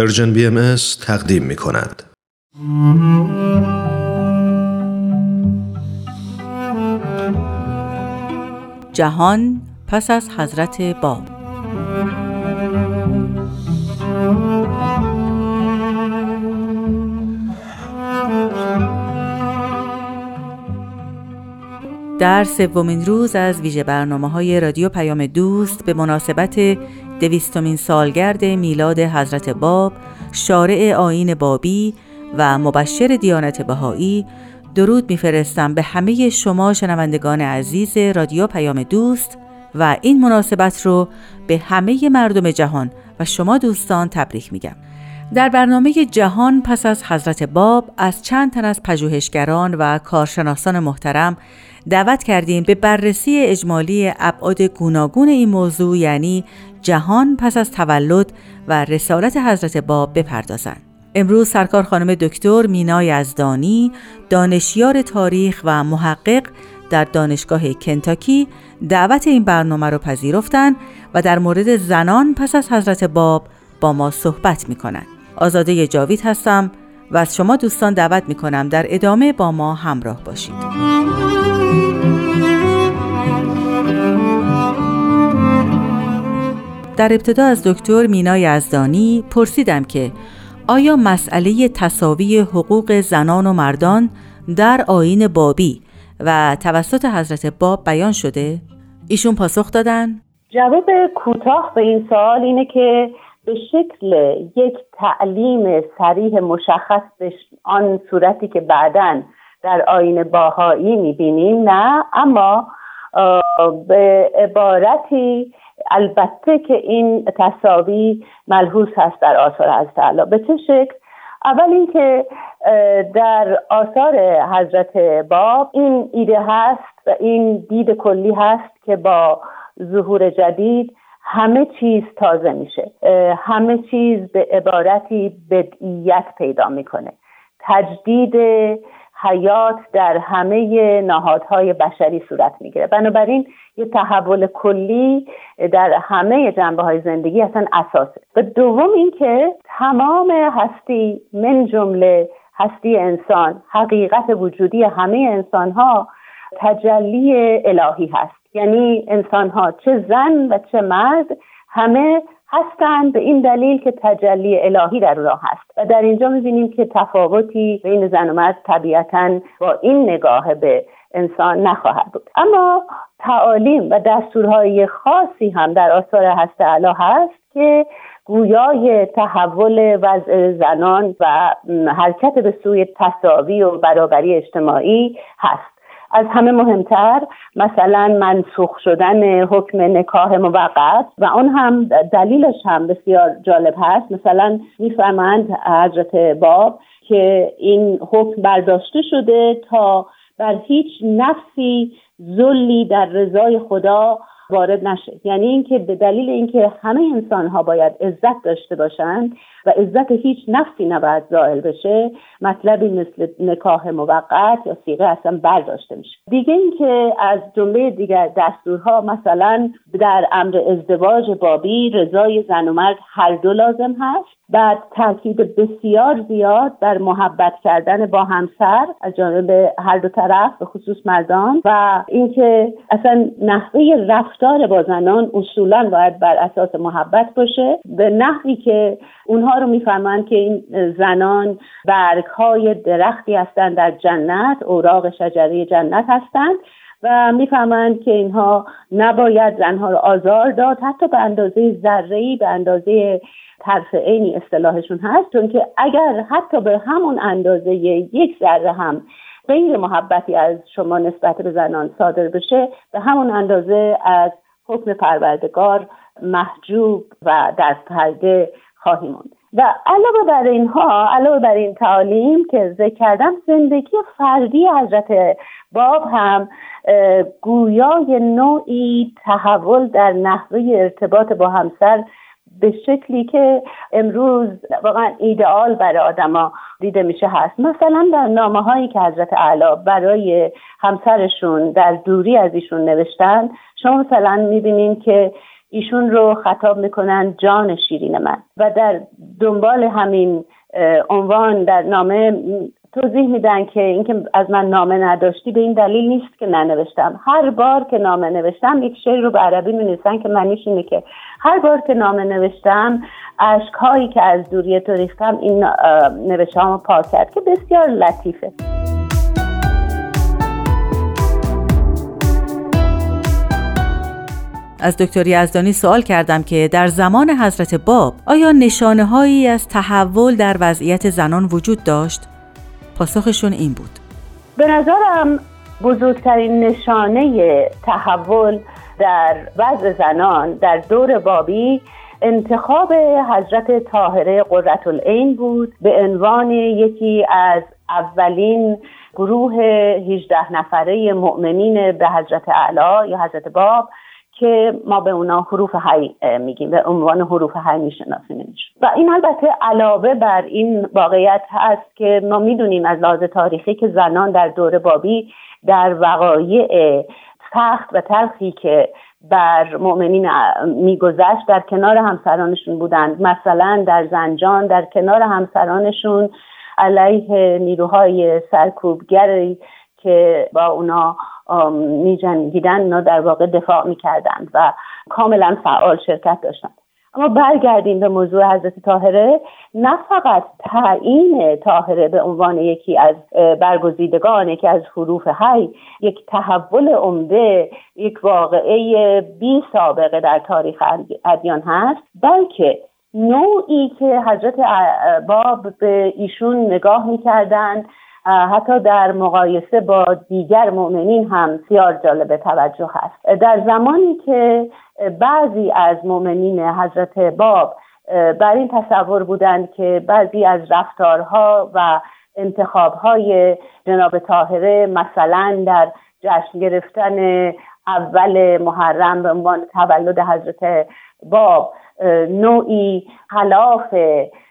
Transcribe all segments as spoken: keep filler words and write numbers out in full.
Persian بی ام اس تقدیم می کند. جهان پس از حضرت باب. در سومین روز از ویژه برنامه‌های رادیو پیام دوست به مناسبت دویستمین سالگرد میلاد حضرت باب، شارع آیین بابی و مبشر دیانت بهایی، درود می‌فرستم به همه شما شنوندگان عزیز رادیو پیام دوست و این مناسبت رو به همه مردم جهان و شما دوستان تبریک میگم. در برنامه جهان پس از حضرت باب از چند تن از پژوهشگران و کارشناسان محترم دعوت کردیم به بررسی اجمالی ابعاد گوناگون این موضوع، یعنی جهان پس از تولد و رسالت حضرت باب بپردازند. امروز سرکار خانم دکتر مینا یزدانی، دانشیار تاریخ و محقق در دانشگاه کنتاکی، دعوت این برنامه را پذیرفتند و در مورد زنان پس از حضرت باب با ما صحبت می‌کنند. آزاده جاوید هستم و از شما دوستان دعوت می‌کنم در ادامه با ما همراه باشید. در ابتدا از دکتر مینا یزدانی پرسیدم که آیا مسئله تساوی حقوق زنان و مردان در آیین بابی و توسط حضرت باب بیان شده؟ ایشون پاسخ دادن؟ جواب کوتاه به این سوال اینه که به شکل یک تعلیم صریح مشخص به آن صورتی که بعداً در آیین بهایی می‌بینیم نه، اما به عبارتی البته که این تساوی ملحوظ هست در آثار حضرت اعلی. به چه شکل؟ اول اینکه در آثار حضرت باب این ایده هست و این دید کلی هست که با ظهور جدید همه چیز تازه میشه، همه چیز به عبارتی بدعیت پیدا میکنه، تجدید حیات در همه نهادهای بشری صورت میگیره. بنابراین یه تحول کلی در همه جنبه‌های زندگی اصلا اساسه. و دوم اینکه تمام هستی من جمله هستی انسان، حقیقت وجودی همه انسانها تجلی الهی هست، یعنی انسانها چه زن و چه مرد همه هستند به این دلیل که تجلی الهی در اونها هست. و در اینجا می‌بینیم که تفاوتی بین زن و مرد طبیعتاً با این نگاه به انسان نخواهد بود. اما تعالیم و دستورهای خاصی هم در آثار حضرت اعلی هست که گویای تحول وضع زنان و حرکت به سوی تساوی و برابری اجتماعی هست. از همه مهمتر مثلا منسوخ شدن حکم نکاح موقت و آن هم دلیلش هم بسیار جالب هست. مثلا می‌فرمایند حضرت باب که این حکم برداشته شده تا بر هیچ نفسی ذلی در رضای خدا وارد نشه، یعنی اینکه به دلیل اینکه همه انسان ها باید عزت داشته باشند و عزت هیچ نفسی نباید زائل بشه، مطلبی مثل نکاح موقت یا صیغه اصلا برداشته میشه. دیگه اینکه از جمله دیگر دستورها مثلا در امر ازدواج بابی رضای زن و مرد هر دو لازم هست. بعد تاکید بسیار زیاد بر محبت کردن با همسر از جانب هر دو طرف به خصوص مردان و اینکه اصلا نحوه رفتار با زنان اصولا باید بر اساس محبت باشه، به نحوی که اونها رو میفهمن که این زنان برگ‌های درختی هستند در جنت، اوراق شجره جنت هستند و میفهمند که اینها نباید زنها رو آزار داد، حتی به اندازه ذره‌ای، به اندازه طرف عینی اصطلاحشون هست، چون که اگر حتی به همون اندازه یک ذره هم غیر محبتی از شما نسبت به زنان صادر بشه، به همون اندازه از حکم پروردگار محجوب و در پرده خواهی موند. و علاوه بر اینها، علاوه بر این تعالیم که ذکر کردم، زندگی فردی حضرت باب هم گویای نوعی تحول در نحوه ارتباط با همسر به شکلی که امروز واقعا ایدئال برای آدما دیده میشه هست. مثلا در نامه هایی که حضرت اعلی برای همسرشون در دوری از ایشون نوشتن، شما مثلا میبینین که ایشون رو خطاب میکنن جان شیرین من، و در دنبال همین عنوان در نامه توضیح میدن که اینکه از من نامه نداشتی به این دلیل نیست که ننوشتم. هر بار که نامه نوشتم یک شعر رو به عربی می‌نویسن که معنیش اینه که هر بار که نامه نوشتم اشک‌هایی که از دوری تو ریختم این نوشته‌هامو پاک کرد، که بسیار لطیفه. از دکتر یزدانی سوال کردم که در زمان حضرت باب آیا نشانه هایی از تحول در وضعیت زنان وجود داشت؟ پاسخشون این بود: به نظرم بزرگترین نشانه تحول در وضع زنان در دور بابی انتخاب حضرت طاهره قرةالعین بود به عنوان یکی از اولین گروه هجده نفره مؤمنین به حضرت اعلی یا حضرت باب، که ما به اونا حروف حی میگیم، به عنوان حروف حی میشناسیمش. و این البته علاوه بر این واقعیت هست که ما میدونیم از لحاظ تاریخی که زنان در دوره بابی در وقایع سخت و تلخی که بر مؤمنین میگذشت در کنار همسرانشون بودند. مثلا در زنجان در کنار همسرانشون علیه نیروهای سرکوبگری که با اونا می جنگیدن، اونا در واقع دفاع می کردن و کاملا فعال شرکت داشتن. اما برگردیم به موضوع حضرت طاهره. نه فقط تعیین طاهره به عنوان یکی از برگزیدگان یکی از حروف حی یک تحول عمده، یک واقعه بی سابقه در تاریخ ادیان هست، بلکه نوعی که حضرت باب به ایشون نگاه می کردن حتی در مقایسه با دیگر مؤمنین هم بسیار جالب توجه هست. در زمانی که بعضی از مؤمنین حضرت باب بر این تصور بودند که بعضی از رفتارها و انتخابهای جناب طاهره، مثلا در جشن گرفتن اول محرم به عنوان تولد حضرت باب، نوعی خلاف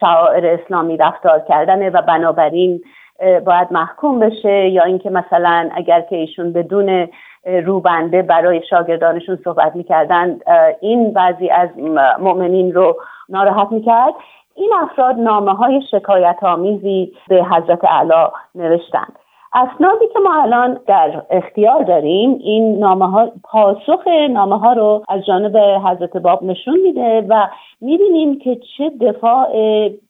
شعائر اسلامی رفتار کردنه و بنابراین باید محکوم بشه، یا اینکه مثلا اگر که ایشون بدون روبنده برای شاگردانشون صحبت میکردن این بعضی از مؤمنین رو ناراحت میکرد، این افراد نامه های شکایت آمیزی به حضرت اعلی نوشتن. اسنادی که ما الان در اختیار داریم این نامه ها، پاسخ نامه ها رو از جانب حضرت باب نشون میده و میبینیم که چه دفاع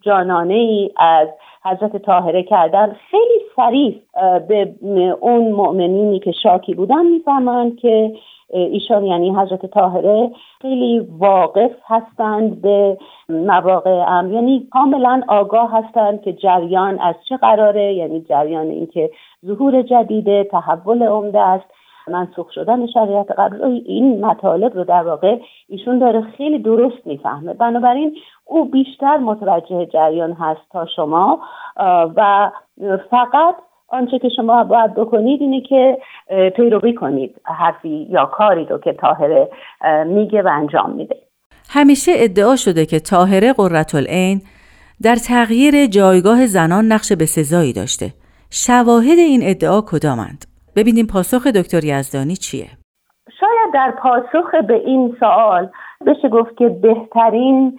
جانانه ای از حضرت طاهره کردن. خیلی صریح به اون مؤمنینی که شاکی بودن میفهمند که ایشان یعنی حضرت طاهره خیلی واقف هستند به مواقع امر، یعنی کاملا آگاه هستند که جریان از چه قراره، یعنی جریان اینکه ظهور جدیده، تحول عمده است، منسوخ شدن شریعت قبل، این مطالب رو در واقع ایشون داره خیلی درست میفهمه. بنابراین او بیشتر متوجه جریان هست تا شما، و فقط آنچه که شما باید بکنید اینه که پیروی کنید حرفی یا کاری رو که طاهره میگه و انجام میده. همیشه ادعا شده که طاهره قرةالعین در تغییر جایگاه زنان نقش بسزایی داشته. شواهد این ادعا کدامند؟ ببینیم پاسخ دکتر یزدانی چیه؟ شاید در پاسخ به این سوال بشه گفت که بهترین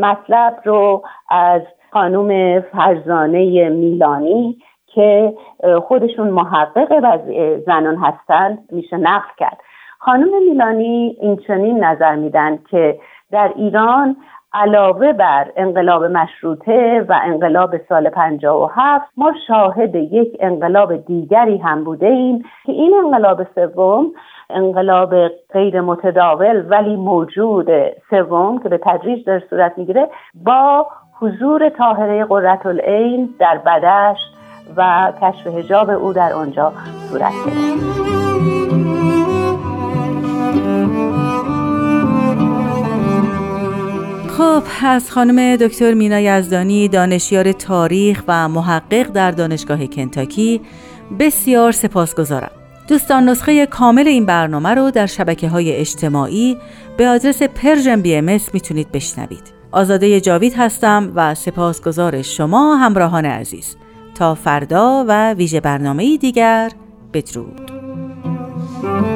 مطلب رو از خانم فرزانه میلانی که خودشون محقق وضع زنان هستند میشه نقل کرد. خانم میلانی این چنین نظر میدن که در ایران علاوه بر انقلاب مشروطه و انقلاب سال پنجاه و هفت ما شاهد یک انقلاب دیگری هم بوده ایم که این انقلاب سوم، انقلاب غیر متداول ولی موجود سوم که به تدریج در صورت میگیره، با حضور طاهره قرةالعین در بدشت و کشف حجاب او در آنجا صورت گرفت. خب، از خانم دکتر مینا یزدانی، دانشیار تاریخ و محقق در دانشگاه کنتاکی، بسیار سپاسگزارم. دوستان، نسخه کامل این برنامه رو در شبکه‌های اجتماعی به آدرس پرژن بی ام اس میتونید بشنوید. آزاده جاوید هستم و سپاسگزار شما همراهان عزیز. تا فردا و ویژه برنامه‌ای دیگر، بدرود.